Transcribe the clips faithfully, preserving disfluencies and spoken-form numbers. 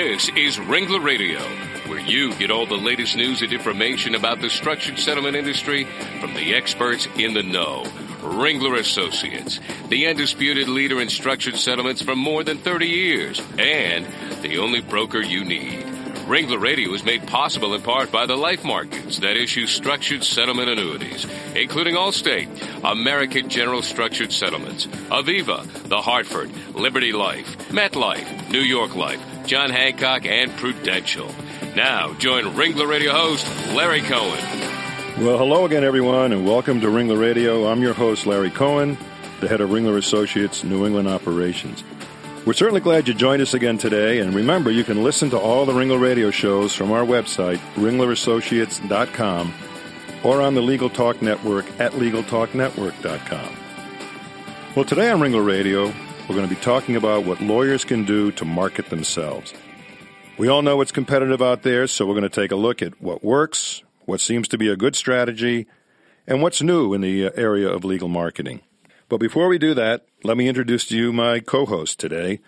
This is Ringler Radio, where you get all the latest news and information about the structured settlement industry from the experts in the know. Ringler Associates, the undisputed leader in structured settlements for more than thirty years, and the only broker you need. Ringler Radio is made possible in part by the life markets that issue structured settlement annuities, including Allstate, American General Structured Settlements, Aviva, The Hartford, Liberty Life, MetLife, New York Life, John Hancock, and Prudential. Now, join Ringler Radio host Larry Cohen. Well, hello again, everyone, and welcome to Ringler Radio. I'm your host, Larry Cohen, the head of Ringler Associates' New England operations. We're certainly glad you joined us again today, and remember, you can listen to all the Ringler Radio shows from our website, ringler associates dot com, or on the Legal Talk Network at legal talk network dot com. Well, today on Ringler Radio, we're going to be talking about what lawyers can do to market themselves. We all know it's competitive out there, so we're going to take a look at what works, what seems to be a good strategy, and what's new in the area of legal marketing. But before we do that, let me introduce to you my co-host today,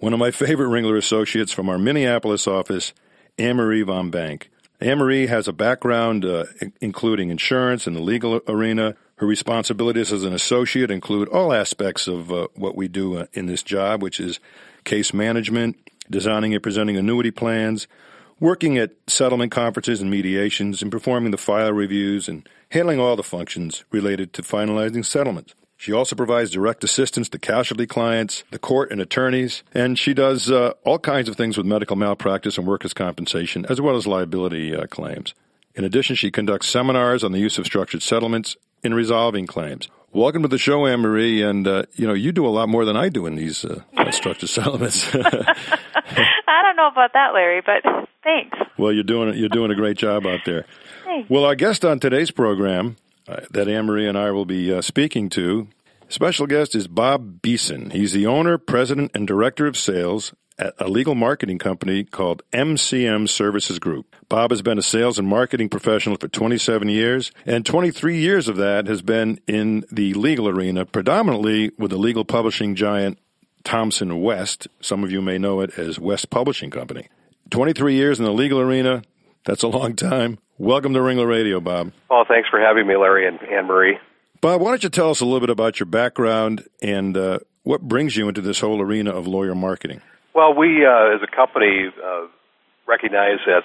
one of my favorite Ringler associates from our Minneapolis office, Ann Marie VonBank. Ann Marie has a background uh, including insurance and the legal arena. Her responsibilities as an associate include all aspects of uh, what we do uh, in this job, which is case management, designing and presenting annuity plans, working at settlement conferences and mediations, and performing the file reviews and handling all the functions related to finalizing settlements. She also provides direct assistance to casualty clients, the court, and attorneys, and she does uh, all kinds of things with medical malpractice and workers' compensation, as well as liability uh, claims. In addition, she conducts seminars on the use of structured settlements in resolving claims. Welcome to the show, Ann Marie, and uh, you know, you do a lot more than I do in these uh, structured settlements. I don't know about that, Larry, but thanks. Well, you're doing you're doing a great job out there. Thanks. Well, our guest on today's program uh, that Ann Marie and I will be uh, speaking to, special guest is Bob Beeson. He's the owner, president, and director of sales at a legal marketing company called M C M Services Group. Bob has been a sales and marketing professional for twenty-seven years, and twenty-three years of that has been in the legal arena, predominantly with the legal publishing giant Thomson West. Some of you may know it as West Publishing Company. twenty-three years in the legal arena, that's a long time. Welcome to Ringler Radio, Bob. Oh, thanks for having me, Larry and Ann Marie. Bob, why don't you tell us a little bit about your background and uh, what brings you into this whole arena of lawyer marketing? Well, we uh, as a company uh, recognize that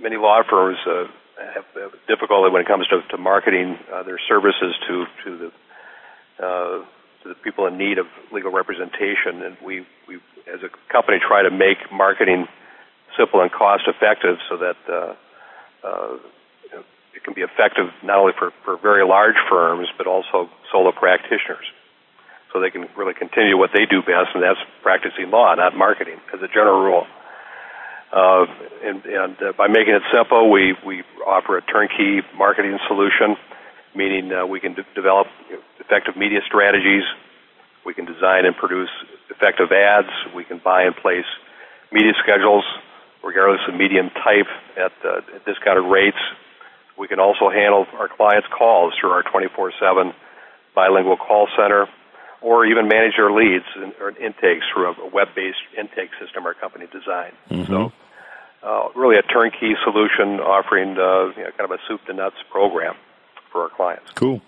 many law firms uh, have, have difficulty when it comes to, to marketing uh, their services to to the uh, to the people in need of legal representation, and we we as a company try to make marketing simple and cost effective so that uh, uh, it can be effective not only for, for very large firms but also solo practitioners, so they can really continue what they do best, and that's practicing law, not marketing, as a general rule. Uh, and and uh, by making it simple, we, we offer a turnkey marketing solution, meaning uh, we can de- develop effective media strategies, we can design and produce effective ads, we can buy and place media schedules, regardless of medium type, at, uh, at discounted rates. We can also handle our clients' calls through our twenty-four seven bilingual call center, or even manage their leads and, or intakes through a web-based intake system our company designed. Mm-hmm. So uh, really a turnkey solution offering uh, you know, kind of a soup-to-nuts program for our clients. Cool.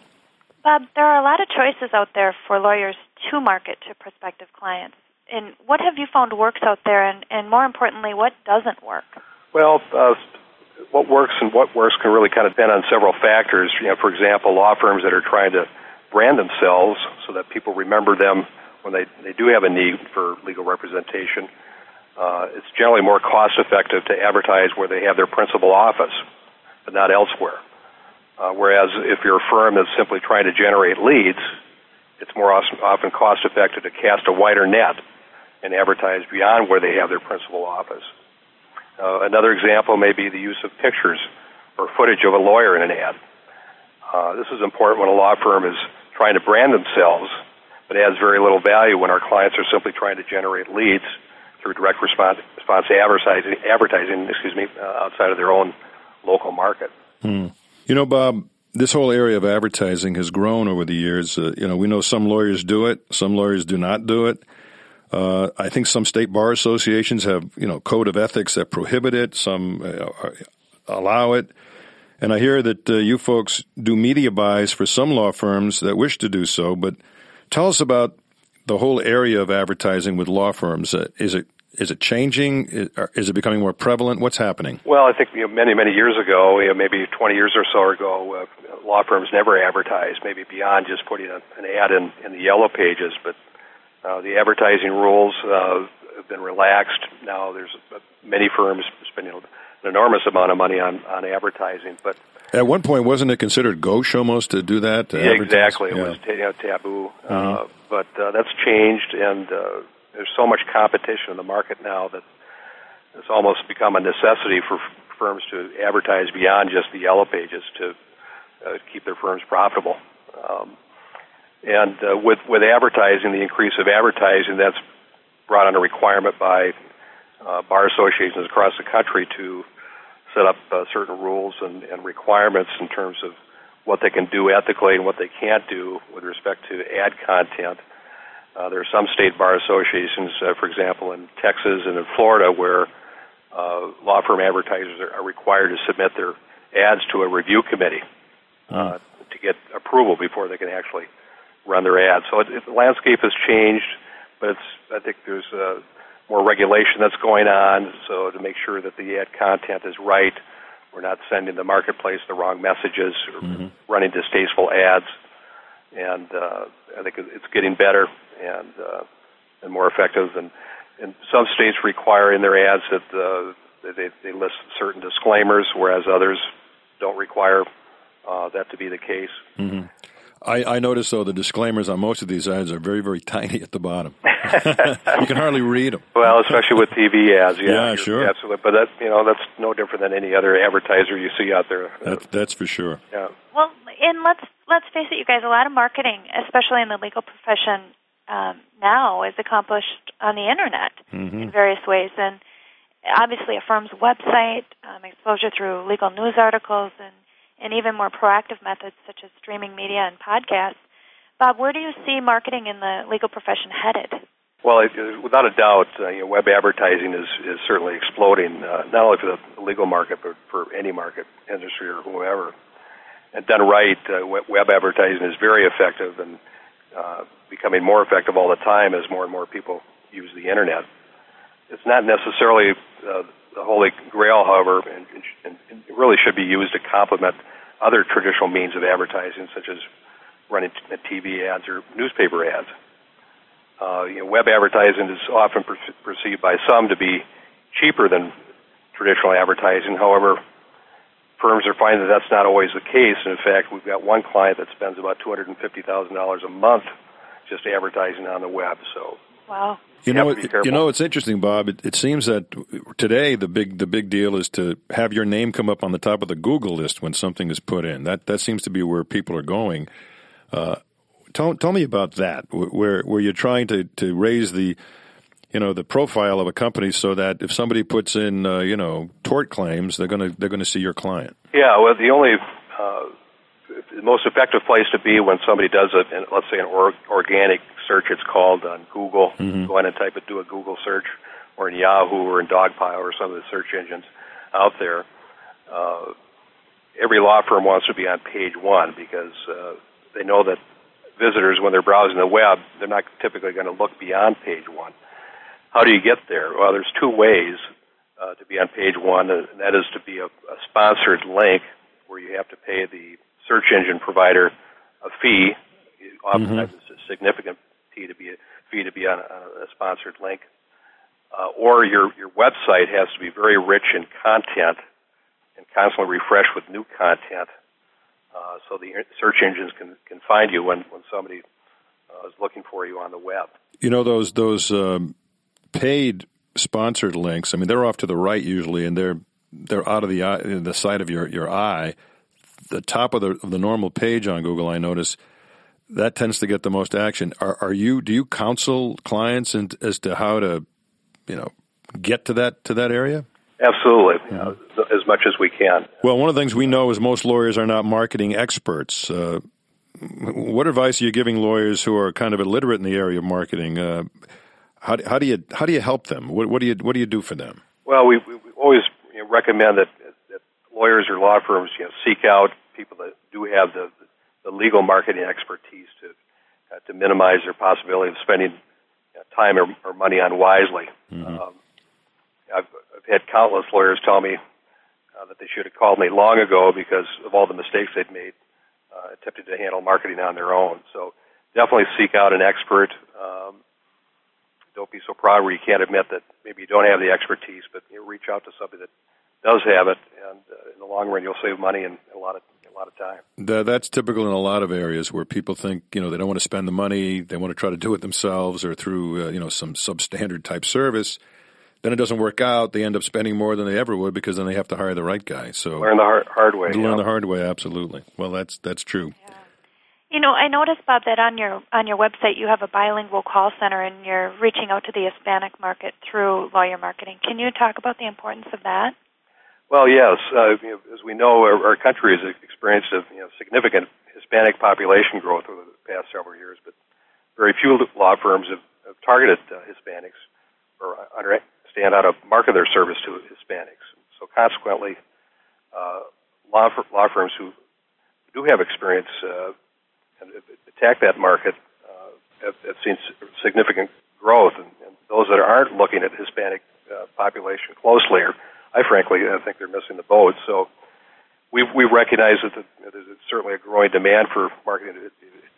Bob, there are a lot of choices out there for lawyers to market to prospective clients. And what have you found works out there, and, and more importantly, what doesn't work? Well, uh, what works and what works can really kind of depend on several factors. You know, for example, law firms that are trying to brand themselves so that people remember them when they, they do have a need for legal representation. Uh, it's generally more cost-effective to advertise where they have their principal office, but not elsewhere. Uh, whereas if you're a firm that's simply trying to generate leads, it's more often cost-effective to cast a wider net and advertise beyond where they have their principal office. Uh, another example may be the use of pictures or footage of a lawyer in an ad. Uh, this is important when a law firm is trying to brand themselves, but adds very little value when our clients are simply trying to generate leads through direct response, response advertising, advertising, excuse me, uh, outside of their own local market. Hmm. You know, Bob, this whole area of advertising has grown over the years. Uh, you know, we know some lawyers do it, some lawyers do not do it. Uh, I think some state bar associations have, you know, code of ethics that prohibit it. Some uh, allow it. And I hear that uh, you folks do media buys for some law firms that wish to do so. But tell us about the whole area of advertising with law firms. Uh, is it is it changing? Is, is it becoming more prevalent? What's happening? Well, I think you know, many, many years ago, you know, maybe twenty years or so ago, uh, law firms never advertised, maybe beyond just putting a, an ad in, in the yellow pages. But uh, the advertising rules uh, have been relaxed. Now there's many firms spending an enormous amount of money on, on advertising. But at one point, wasn't it considered gauche almost to do that? To yeah, exactly. Yeah. It was you know, taboo. Mm-hmm. Uh, but uh, that's changed, and uh, there's so much competition in the market now that it's almost become a necessity for f- firms to advertise beyond just the yellow pages to uh, keep their firms profitable. Um, and uh, with, with advertising, the increase of advertising, that's brought on a requirement by Uh, bar associations across the country to set up uh, certain rules and, and requirements in terms of what they can do ethically and what they can't do with respect to ad content. Uh, there are some state bar associations, uh, for example, in Texas and in Florida, where uh, law firm advertisers are, are required to submit their ads to a review committee uh, to get approval before they can actually run their ads. So it, it, the landscape has changed, but it's, I think there's Uh, more regulation that's going on, so to make sure that the ad content is right, we're not sending the marketplace the wrong messages or mm-hmm. running distasteful ads, and uh, I think it's getting better and uh, and more effective. And, and some states require in their ads that uh, they, they list certain disclaimers, whereas others don't require uh, that to be the case. Mm-hmm. I, I notice, though, the disclaimers on most of these ads are very, very tiny at the bottom. You can hardly read them. Well, especially with T V ads. Yeah, yeah sure. Absolutely. But that, you know, that's no different than any other advertiser you see out there. That, that's for sure. Yeah. Well, and let's let's face it, you guys, a lot of marketing, especially in the legal profession um, now, is accomplished on the Internet mm-hmm. in various ways. And obviously a firm's website, um, exposure through legal news articles, and and even more proactive methods such as streaming media and podcasts. Bob, where do you see marketing in the legal profession headed? Well, it, without a doubt, uh, you know, web advertising is, is certainly exploding, uh, not only for the legal market, but for any market, industry, or whoever. And done right, uh, web advertising is very effective and uh, becoming more effective all the time as more and more people use the Internet. It's not necessarily Uh, the Holy Grail, however, and, and it really should be used to complement other traditional means of advertising, such as running t- T V ads or newspaper ads. Uh, you know, web advertising is often per- perceived by some to be cheaper than traditional advertising. However, firms are finding that that's not always the case. And in fact, we've got one client that spends about two hundred fifty thousand dollars a month just advertising on the web. So. Wow. You know, it, you know, it's interesting, Bob. It, it seems that today the big the big deal is to have your name come up on the top of the Google list when something is put in. That that seems to be where people are going. Uh, tell tell me about that. Where where you're trying to, to raise the you know the profile of a company so that if somebody puts in uh, you know tort claims, they're gonna they're gonna see your client. Yeah. Well, the only uh, the most effective place to be when somebody does a let's say an or, organic. search, it's called on Google. Mm-hmm. Go in and type it, do a Google search, or in Yahoo, or in Dogpile, or some of the search engines out there. Uh, every law firm wants to be on page one because uh, they know that visitors, when they're browsing the web, they're not typically going to look beyond page one. How do you get there? Well, there's two ways uh, to be on page one, and that is to be a, a sponsored link where you have to pay the search engine provider a fee. Oftentimes, mm-hmm. it's a significant to be a fee to be on a, a sponsored link, uh, or your your website has to be very rich in content and constantly refreshed with new content, uh, so the search engines can, can find you when when somebody uh, is looking for you on the web. You know those those um, paid sponsored links. I mean, they're off to the right usually, and they're they're out of the eye, the sight of your, your eye. The top of the of the normal page on Google, I notice. That tends to get the most action. Are, are you? Do you counsel clients in, as to how to, you know, get to that to that area? Absolutely, yeah. As much as we can. Well, one of the things we know is most lawyers are not marketing experts. Uh, what advice are you giving lawyers who are kind of illiterate in the area of marketing? Uh, How do, how do you how do you help them? What, what do you what do you do for them? Well, we, we always you know, recommend that, that lawyers or law firms you know, seek out people that do have the the legal marketing expertise to uh, to minimize their possibility of spending you know, time or, or money unwisely. Mm-hmm. Um, I've, I've had countless lawyers tell me uh, that they should have called me long ago because of all the mistakes they'd made, uh, attempted to handle marketing on their own. So definitely seek out an expert. Um, Don't be so proud where you can't admit that maybe you don't have the expertise, but you know, reach out to somebody that does have it, and uh, in the long run, you'll save money and a lot of a lot of time. The, that's typical in a lot of areas where people think you know they don't want to spend the money, they want to try to do it themselves or through uh, you know some substandard type service. Then it doesn't work out. They end up spending more than they ever would because then they have to hire the right guy. So learn the hard, hard way. Learn yeah. the hard way, absolutely. Well, that's that's true. Yeah. You know, I noticed, Bob, that on your on your website you have a bilingual call center, and you're reaching out to the Hispanic market through lawyer marketing. Can you talk about the importance of that? Well, yes. Uh, you know, as we know, our, our country has experienced a you know, significant Hispanic population growth over the past several years, but very few law firms have, have targeted uh, Hispanics or understand how to market their service to Hispanics. So consequently, uh, law, law firms who do have experience uh, and attack that market uh, have, have seen significant growth. And, and those that aren't looking at Hispanic uh, population closely, are, I frankly I think they're missing the boat. So we we recognize that the, there's certainly a growing demand for marketing to,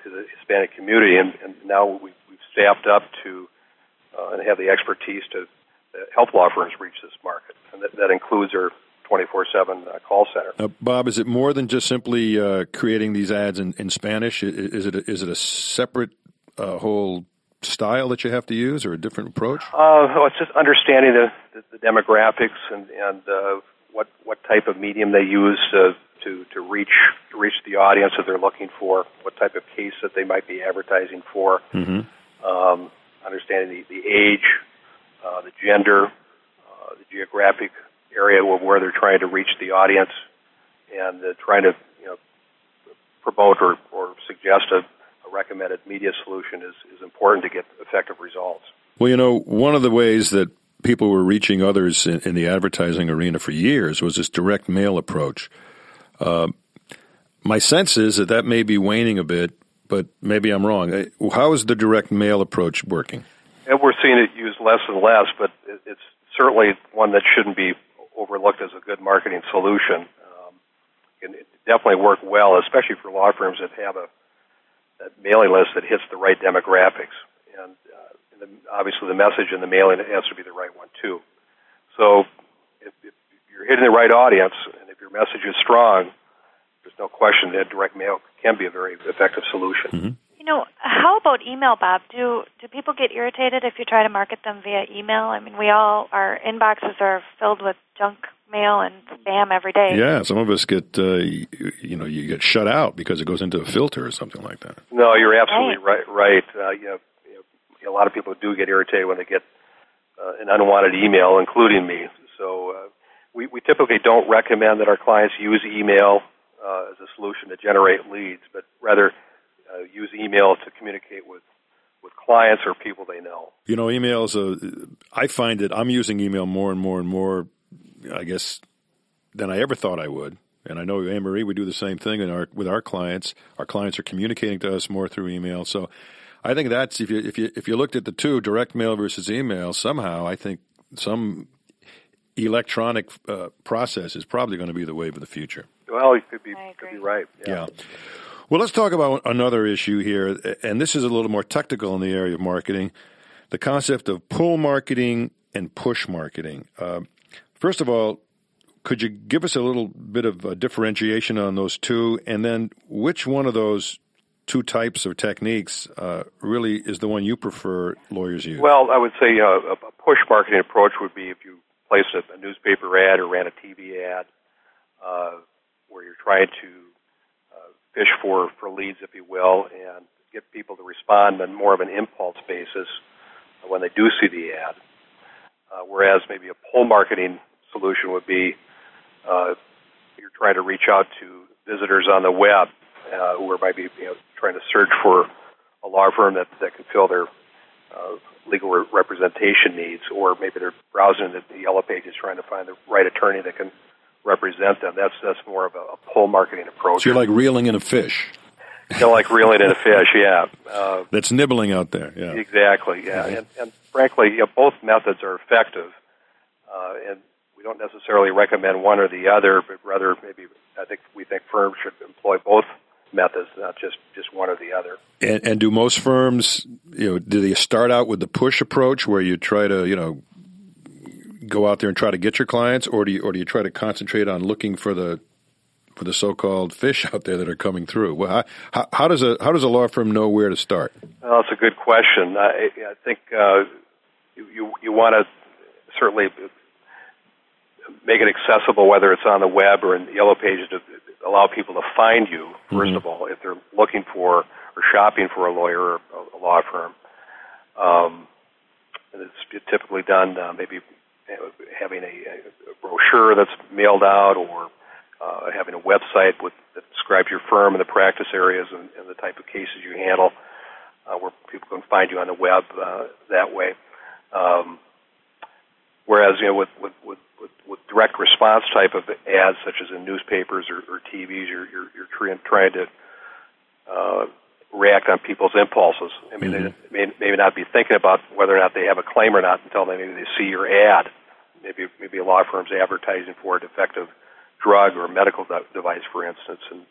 to the Hispanic community, and, and now we've, we've staffed up to uh, and have the expertise to help law firms reach this market, and that, that includes our twenty-four seven uh, call center. Uh, Bob, is it more than just simply uh, creating these ads in, in Spanish? Is, is it a, is it a separate uh, whole style that you have to use, or a different approach? Uh, oh, it's just understanding the, the, the demographics and, and uh, what what type of medium they use to, to to reach to reach the audience that they're looking for, what type of case that they might be advertising for, mm-hmm. um, understanding the, the age, uh, the gender, uh, the geographic area where they're trying to reach the audience, and uh, trying to you know, promote or, or suggest a, a recommended media solution is, is important to get effective results. Well, you know, one of the ways that people were reaching others in, in the advertising arena for years was this direct mail approach. Uh, my sense is that that may be waning a bit, but maybe I'm wrong. How is the direct mail approach working? And we're seeing it used less and less, but it's certainly one that shouldn't be overlooked as a good marketing solution. Um, and it definitely worked well, especially for law firms that have a that mailing list that hits the right demographics. And, uh, and the, obviously the message in the mailing has to be the right one, too. So if, if you're hitting the right audience and if your message is strong, there's no question that direct mail can be a very effective solution. Mm-hmm. You know, how about email, Bob? Do do people get irritated if you try to market them via email? I mean, we all, our inboxes are filled with junk mail and spam every day. Yeah, some of us get, uh, you, you know, you get shut out because it goes into a filter or something like that. No, you're absolutely right. right, right. Uh, you know, you know, a lot of people do get irritated when they get uh, an unwanted email, including me. So uh, we, we typically don't recommend that our clients use email uh, as a solution to generate leads, but rather Uh, use email to communicate with, with clients or people they know. You know, email is a, I find that I'm using email more and more and more, I guess, than I ever thought I would. And I know Ann Marie, we do the same thing in our, with our clients. Our clients are communicating to us more through email. So I think that's, if you if you, if you looked at the two, direct mail versus email, somehow I think some electronic uh, process is probably going to be the wave of the future. Well, you could be, could be right. Yeah. yeah. Well, let's talk about another issue here, and this is a little more technical in the area of marketing, the concept of pull marketing and push marketing. Uh, first of all, could you give us a little bit of uh, differentiation on those two, and then which one of those two types of techniques uh, really is the one you prefer lawyers use? Well, I would say uh, a push marketing approach would be if you place a, a newspaper ad or ran a T V ad uh, where you're trying to fish for, for leads, if you will, and get people to respond on more of an impulse basis when they do see the ad. Uh, whereas maybe a pull marketing solution would be uh, you're trying to reach out to visitors on the web uh, who are maybe you know, trying to search for a law firm that, that can fill their of legal re- representation needs, or maybe they're browsing the, the yellow pages trying to find the right attorney that can represent them. That's that's more of a, a pull marketing approach. So you're like reeling in a fish. Kind of like reeling in a fish, yeah. Uh, that's nibbling out there, yeah. Exactly, yeah. Mm-hmm. And, and frankly, you know, both methods are effective, uh, and we don't necessarily recommend one or the other, but rather maybe I think we think firms should employ both methods, not just, just one or the other. And, and do most firms, you know, do they start out with the push approach where you try to, you know, go out there and try to get your clients, or do you, or do you try to concentrate on looking for the for the so-called fish out there that are coming through? Well, how, how does a how does a law firm know where to start? Well, that's a good question. I, I think uh, you you, you want to certainly make it accessible, whether it's on the web or in the yellow pages, to allow people to find you, first mm-hmm. of all, if they're looking for or shopping for a lawyer or a law firm. Um, and it's typically done uh, maybe having a, a brochure that's mailed out, or uh, having a website with, that describes your firm and the practice areas and, and the type of cases you handle, uh, where people can find you on the web uh, that way. Um, whereas, you know, with, with, with With, with direct response type of ads, such as in newspapers or, or T Vs, you're, you're, you're trying, trying to uh, react on people's impulses. I mean, mm-hmm. they may, may not be thinking about whether or not they have a claim or not until they maybe they see your ad. Maybe maybe a law firm's advertising for a defective drug or medical de- device, for instance, and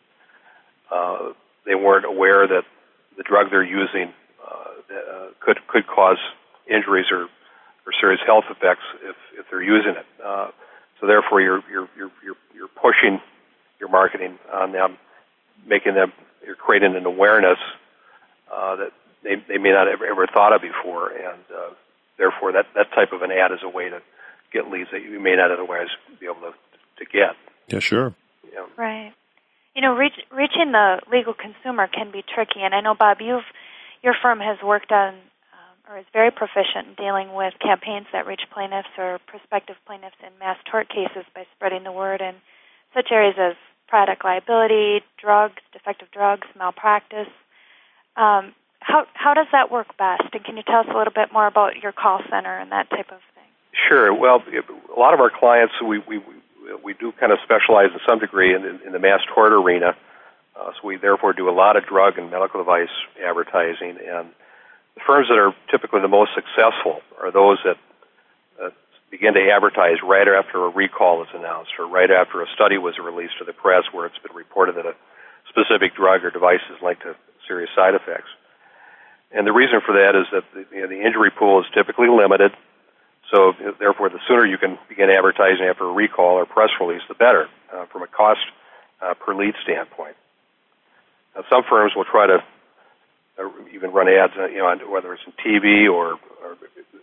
uh, they weren't aware that the drug they're using uh, uh, could could cause injuries or or serious health effects if, if they're using it. Uh, so therefore, you're you're you're you're pushing your marketing on them, making them you're creating an awareness uh, that they they may not have ever thought of before, and uh, therefore that, that type of an ad is a way to get leads that you may not otherwise be able to to get. Yeah, sure. Yeah. Right. You know, reach, reaching the legal consumer can be tricky, and I know, Bob, you've your firm has worked on, or is very proficient in dealing with campaigns that reach plaintiffs or prospective plaintiffs in mass tort cases by spreading the word in such areas as product liability, drugs, defective drugs, malpractice. Um, how how does that work best? And can you tell us a little bit more about your call center and that type of thing? Sure. Well, a lot of our clients, we we, we do kind of specialize in some degree in, in, in the mass tort arena. Uh, so we therefore do a lot of drug and medical device advertising, and the firms that are typically the most successful are those that uh, begin to advertise right after a recall is announced, or right after a study was released to the press where it's been reported that a specific drug or device is linked to serious side effects. And the reason for that is that the, you know, the injury pool is typically limited, so therefore the sooner you can begin advertising after a recall or press release, the better uh, from a cost uh, per lead standpoint. Now, some firms will try to Or even run ads, you know, on, whether it's on T V or, or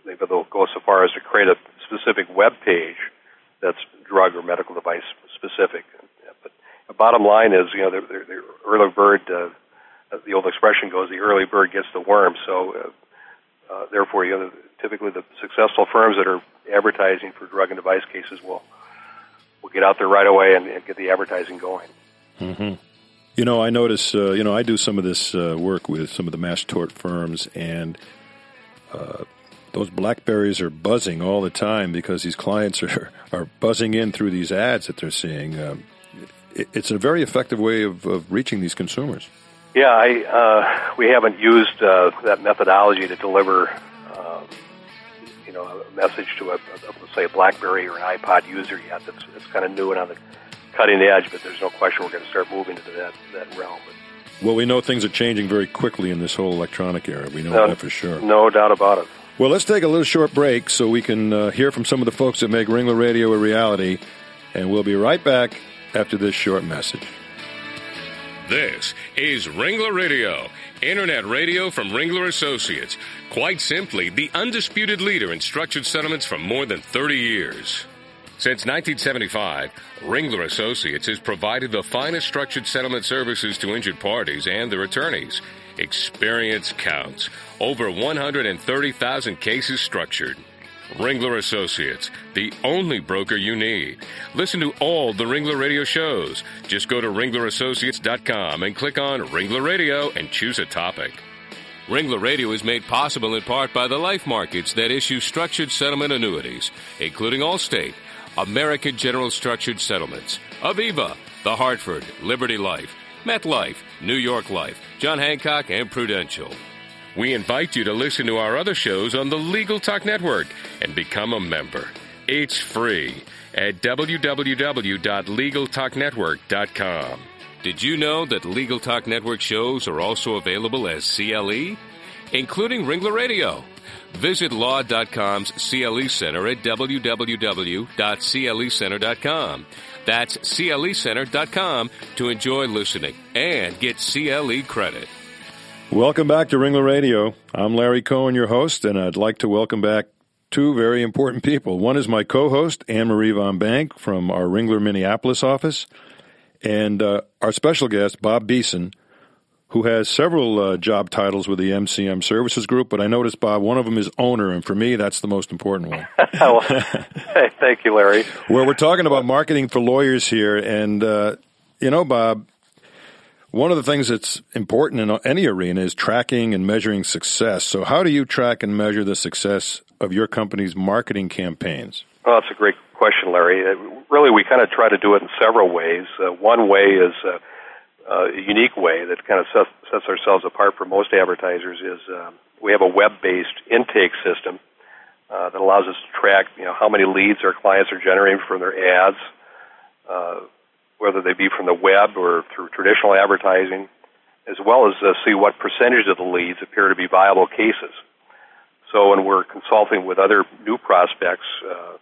they'll go so far as to create a specific web page that's drug or medical device specific. But the bottom line is, you know, the, the early bird, uh, the old expression goes, the early bird gets the worm. So, uh, uh, therefore, you know, typically the successful firms that are advertising for drug and device cases will will get out there right away and, and get the advertising going. Mm-hmm. You know, I notice, uh, you know, I do some of this uh, work with some of the mass tort firms, and uh, those BlackBerries are buzzing all the time because these clients are, are buzzing in through these ads that they're seeing. Um, it, it's a very effective way of, of reaching these consumers. Yeah, I, uh, we haven't used uh, that methodology to deliver, um, you know, a message to, a, a, say, a BlackBerry or an iPod user yet. That's, that's kind of new and on the cutting edge, but there's no question we're going to start moving into that, that realm. Well, we know things are changing very quickly in this whole electronic era. We know no, that for sure. No doubt about it. Well, let's take a little short break so we can uh, hear from some of the folks that make Ringler Radio a reality, and we'll be right back after this short message. This is Ringler Radio, Internet radio from Ringler Associates. Quite simply, the undisputed leader in structured settlements for more than thirty years. Since nineteen seventy-five, Ringler Associates has provided the finest structured settlement services to injured parties and their attorneys. Experience counts. Over one hundred thirty thousand cases structured. Ringler Associates, the only broker you need. Listen to all the Ringler Radio shows. Just go to Ringler Associates dot com and click on Ringler Radio and choose a topic. Ringler Radio is made possible in part by the life markets that issue structured settlement annuities, including Allstate, American General Structured Settlements, Aviva, The Hartford, Liberty Life, MetLife, New York Life, John Hancock, and Prudential. We invite you to listen to our other shows on the Legal Talk Network and become a member. It's free at w w w dot legal talk network dot com. Did you know that Legal Talk Network shows are also available as C L E, including Ringler Radio? Visit law dot com's C L E Center at w w w dot c l e center dot com. That's c l e center dot com to enjoy listening and get C L E credit. Welcome back to Ringler Radio. I'm Larry Cohen, your host, and I'd like to welcome back two very important people. One is my co-host, Ann Marie VonBank, from our Ringler Minneapolis office, and uh, our special guest, Bob Beeson, who has several uh, job titles with the M C M Services Group, but I noticed, Bob, one of them is owner, and for me, that's the most important one. Well, hey, thank you, Larry. Well, we're talking about marketing for lawyers here, and, uh, you know, Bob, one of the things that's important in any arena is tracking and measuring success. So how do you track and measure the success of your company's marketing campaigns? Well, that's a great question, Larry. Uh, really, we kind of try to do it in several ways. Uh, one way is... Uh, Uh, a unique way that kind of sets, sets ourselves apart from most advertisers is um, we have a web-based intake system uh, that allows us to track, you know, how many leads our clients are generating from their ads, uh, whether they be from the web or through traditional advertising, as well as uh, see what percentage of the leads appear to be viable cases. So when we're consulting with other new prospects uh,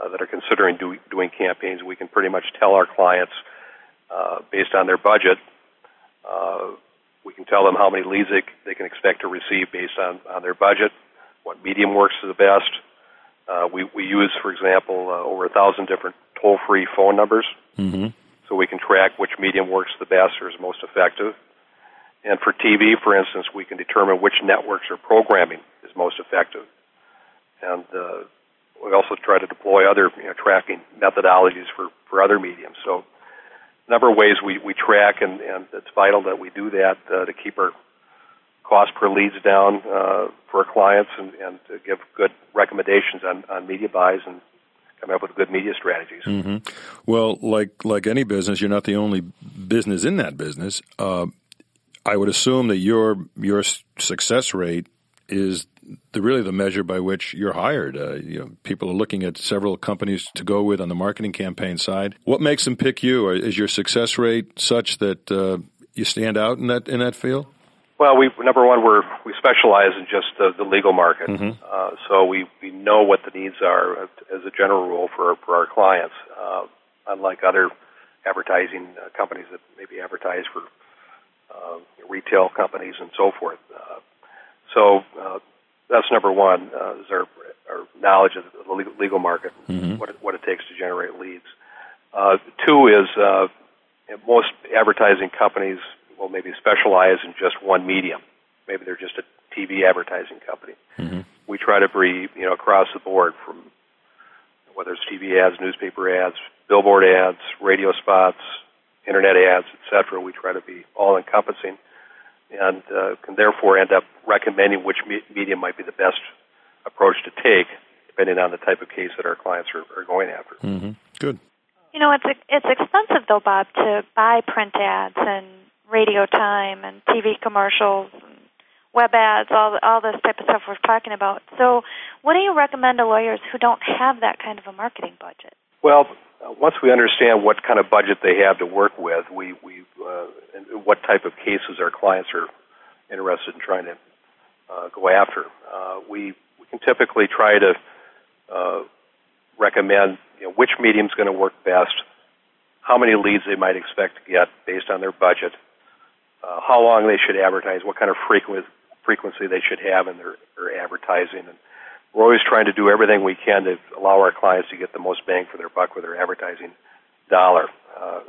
uh, that are considering do, doing campaigns, we can pretty much tell our clients, Uh, based on their budget, uh, we can tell them how many leads they, they can expect to receive based on, on their budget, what medium works the best. Uh, we, we use, for example, uh, over a thousand different toll-free phone numbers, mm-hmm. so we can track which medium works the best or is most effective. And for T V, for instance, we can determine which networks or programming is most effective. And uh, we also try to deploy other you know, tracking methodologies for, for other mediums. So number of ways we, we track, and, and it's vital that we do that uh, to keep our cost per leads down uh, for our clients, and, and to give good recommendations on, on media buys and come up with good media strategies. Mm-hmm. Well, like like any business, you're not the only business in that business. Uh, I would assume that your your success rate is the, really the measure by which you're hired. Uh, you know, people are looking at several companies to go with on the marketing campaign side. What makes them pick you? Is your success rate such that uh, you stand out in that in that field? Well, we number one, we're, we specialize in just the, the legal market, mm-hmm. uh, so we, we know what the needs are as a general rule for, for our clients, uh, unlike other advertising companies that maybe advertise for uh, retail companies and so forth. Uh, so uh, That's number one, uh, is our, our knowledge of the legal market, mm-hmm. what, it, what it takes to generate leads. Uh, two is uh, most advertising companies will maybe specialize in just one medium. Maybe they're just a T V advertising company. Mm-hmm. We try to be, you know, across the board, from whether it's T V ads, newspaper ads, billboard ads, radio spots, internet ads, et cetera. We try to be all-encompassing, and uh, can therefore end up recommending which me- medium might be the best approach to take, depending on the type of case that our clients are, are going after. Mm-hmm. Good. You know, it's it's expensive, though, Bob, to buy print ads and radio time and T V commercials and web ads, all all this type of stuff we're talking about. So what do you recommend to lawyers who don't have that kind of a marketing budget? Well, once we understand what kind of budget they have to work with, we, we uh, and what type of cases our clients are interested in trying to uh, go after, uh, we, we can typically try to uh, recommend you know, which medium is going to work best, how many leads they might expect to get based on their budget, uh, how long they should advertise, what kind of frequency frequency they should have in their, their advertising, and we're always trying to do everything we can to allow our clients to get the most bang for their buck with their advertising dollar. Uh,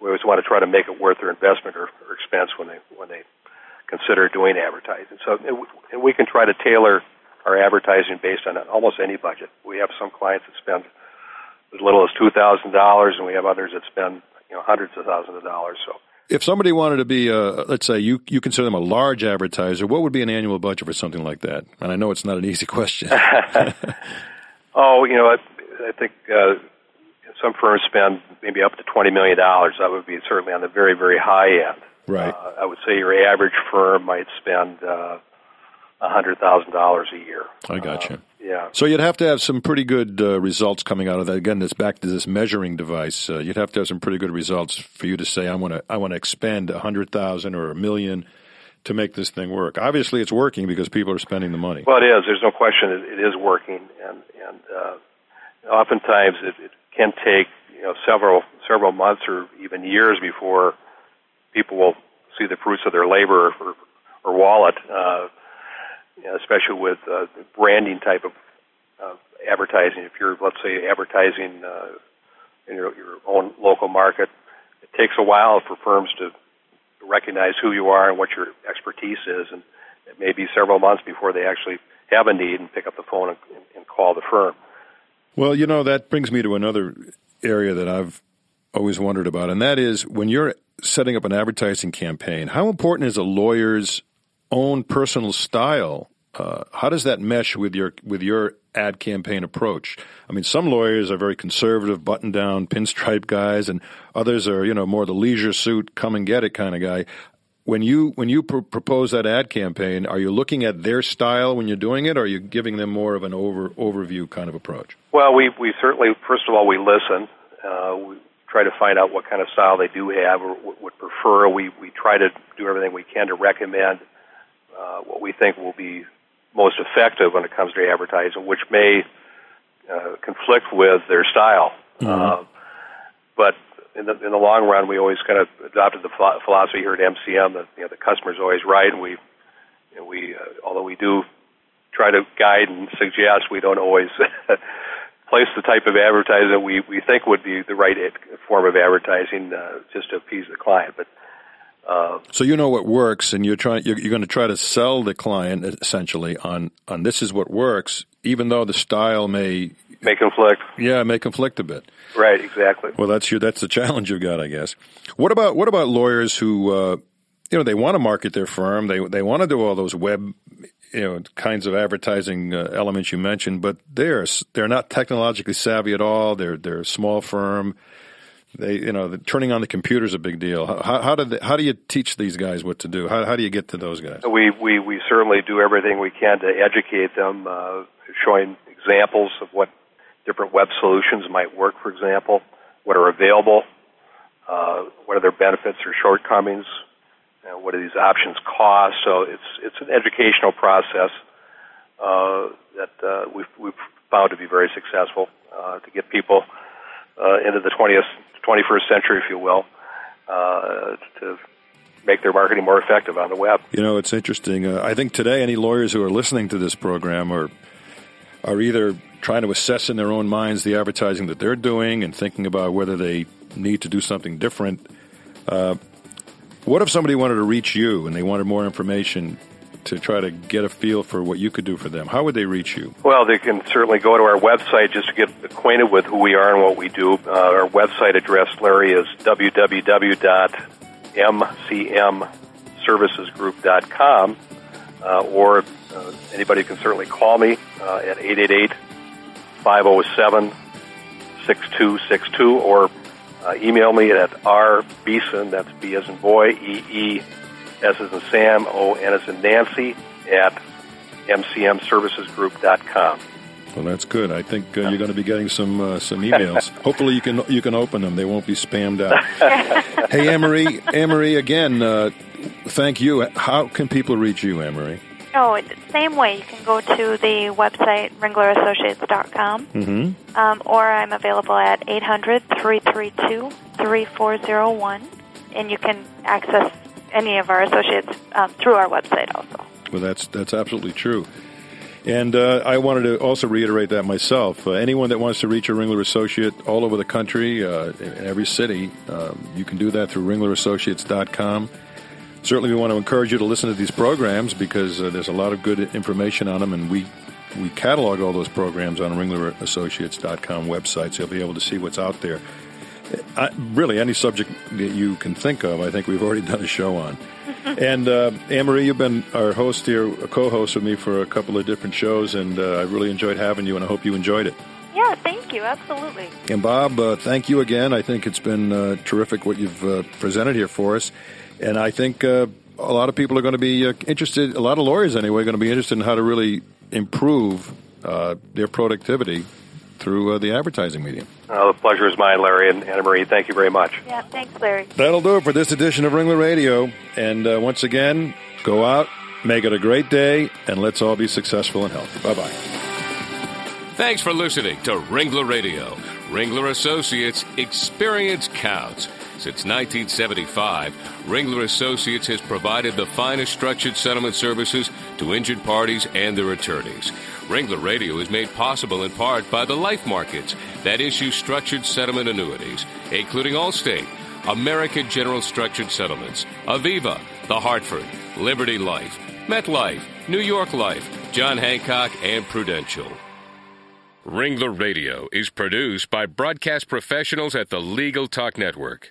we always want to try to make it worth their investment or, or expense when they when they consider doing advertising. So and we can try to tailor our advertising based on almost any budget. We have some clients that spend as little as two thousand dollars, and we have others that spend you know hundreds of thousands of dollars. So if somebody wanted to be, a, let's say, you, you consider them a large advertiser, what would be an annual budget for something like that? And I know it's not an easy question. oh, you know, I, I think uh, some firms spend maybe up to twenty million dollars. That would be certainly on the very, very high end. Right. Uh, I would say your average firm might spend uh, one hundred thousand dollars a year. I gotcha. Uh, yeah. So you'd have to have some pretty good uh, results coming out of that. Again, it's back to this measuring device. Uh, you'd have to have some pretty good results for you to say, I want to I want to expend one hundred thousand dollars or a million to make this thing work. Obviously, it's working because people are spending the money. Well, it is. There's no question it, it is working. And, and uh, oftentimes it, it can take you know several several months or even years before people will see the fruits of their labor or, or wallet, uh, you know, especially with uh, the branding type of uh, advertising. If you're, let's say, advertising uh, in your, your own local market, it takes a while for firms to recognize who you are and what your expertise is, and it may be several months before they actually have a need and pick up the phone and, and call the firm. Well, you know, that brings me to another area that I've always wondered about, and that is when you're setting up an advertising campaign, how important is a lawyer's own personal style? Uh, how does that mesh with your with your ad campaign approach? I mean, some lawyers are very conservative, button-down, pinstripe guys, and others are, you know, more the leisure suit, come and get it kind of guy. When you when you pr- propose that ad campaign, are you looking at their style when you're doing it, or are you giving them more of an over overview kind of approach? Well, we we certainly, first of all, we listen. Uh, we try to find out what kind of style they do have or would prefer. We we try to do everything we can to recommend uh, what we think will be most effective when it comes to advertising, which may uh, conflict with their style. Mm-hmm. Uh, but in the, in the long run, we always kind of adopted the philosophy here at M C M that you know, the customer's always right. And we and we uh, although we do try to guide and suggest, we don't always place the type of advertising we, we think would be the right form of advertising uh, just to appease the client. But uh, so you know what works, and you're trying you're, you're going to try to sell the client essentially on, on this is what works, even though the style may may conflict. Yeah, may conflict a bit. Right, exactly. Well, that's your that's the challenge you've got, I guess. What about what about lawyers who uh, you know they want to market their firm, they they want to do all those web you know, kinds of advertising uh, elements you mentioned, but they're they're not technologically savvy at all. They're they're a small firm. They you know the, turning on the computer is a big deal. How, how do they, how do you teach these guys what to do? How how do you get to those guys? We we, we certainly do everything we can to educate them, uh, showing examples of what different web solutions might work. For example, what are available, uh, what are their benefits or shortcomings. You know, what do these options cost? So it's it's an educational process uh, that uh, we've, we've found to be very successful uh, to get people uh, into the twentieth, twenty-first century, if you will, uh, to make their marketing more effective on the web. You know, it's interesting. Uh, I think today any lawyers who are listening to this program are are either trying to assess in their own minds the advertising that they're doing and thinking about whether they need to do something different. Uh, What if somebody wanted to reach you and they wanted more information to try to get a feel for what you could do for them? How would they reach you? Well, they can certainly go to our website just to get acquainted with who we are and what we do. Uh, our website address, Larry, is w w w dot m c m services group dot com. Uh, or uh, anybody can certainly call me uh, at eight eight eight, five oh seven, six two six two or Uh, email me at r beeson, that's B as in boy, E E, S as in Sam, O, N as in Nancy, at m c m services group dot com. Well, that's good. I think uh, you're going to be getting some uh, some emails. Hopefully you can you can open them. They won't be spammed out. Hey, Ann Marie, Ann Marie, again, uh, thank you. How can people reach you, Ann Marie? Oh, same way. You can go to the website, ringler associates dot com, mm-hmm. um, or I'm available at eight hundred, three three two, three four oh one, and you can access any of our associates um, through our website also. Well, that's that's absolutely true. And uh, I wanted to also reiterate that myself. Uh, anyone that wants to reach a Ringler Associate all over the country, uh, in every city, um, you can do that through ringler associates dot com. Certainly we want to encourage you to listen to these programs because uh, there's a lot of good information on them, and we, we catalog all those programs on ringler associates dot com website, so you'll be able to see what's out there. I, really, any subject that you can think of, I think we've already done a show on. And uh, Ann Marie, you've been our host here, a co-host with me for a couple of different shows, and uh, I really enjoyed having you, and I hope you enjoyed it. Yeah, thank you. Absolutely. And Bob, uh, thank you again. I think it's been uh, terrific what you've uh, presented here for us, and I think uh, a lot of people are going to be uh, interested, a lot of lawyers anyway, are going to be interested in how to really improve uh, their productivity through uh, the advertising medium. Oh, the pleasure is mine, Larry and Anna Marie. Thank you very much. Yeah, thanks, Larry. That'll do it for this edition of Ringler Radio. And uh, once again, go out, make it a great day, and let's all be successful and healthy. Bye-bye. Thanks for listening to Ringler Radio. Ringler Associates, experience counts. Since nineteen seventy-five, Ringler Associates has provided the finest structured settlement services to injured parties and their attorneys. Ringler Radio is made possible in part by the life markets that issue structured settlement annuities, including Allstate, American General Structured Settlements, Aviva, The Hartford, Liberty Life, MetLife, New York Life, John Hancock, and Prudential. Ringler Radio is produced by broadcast professionals at the Legal Talk Network.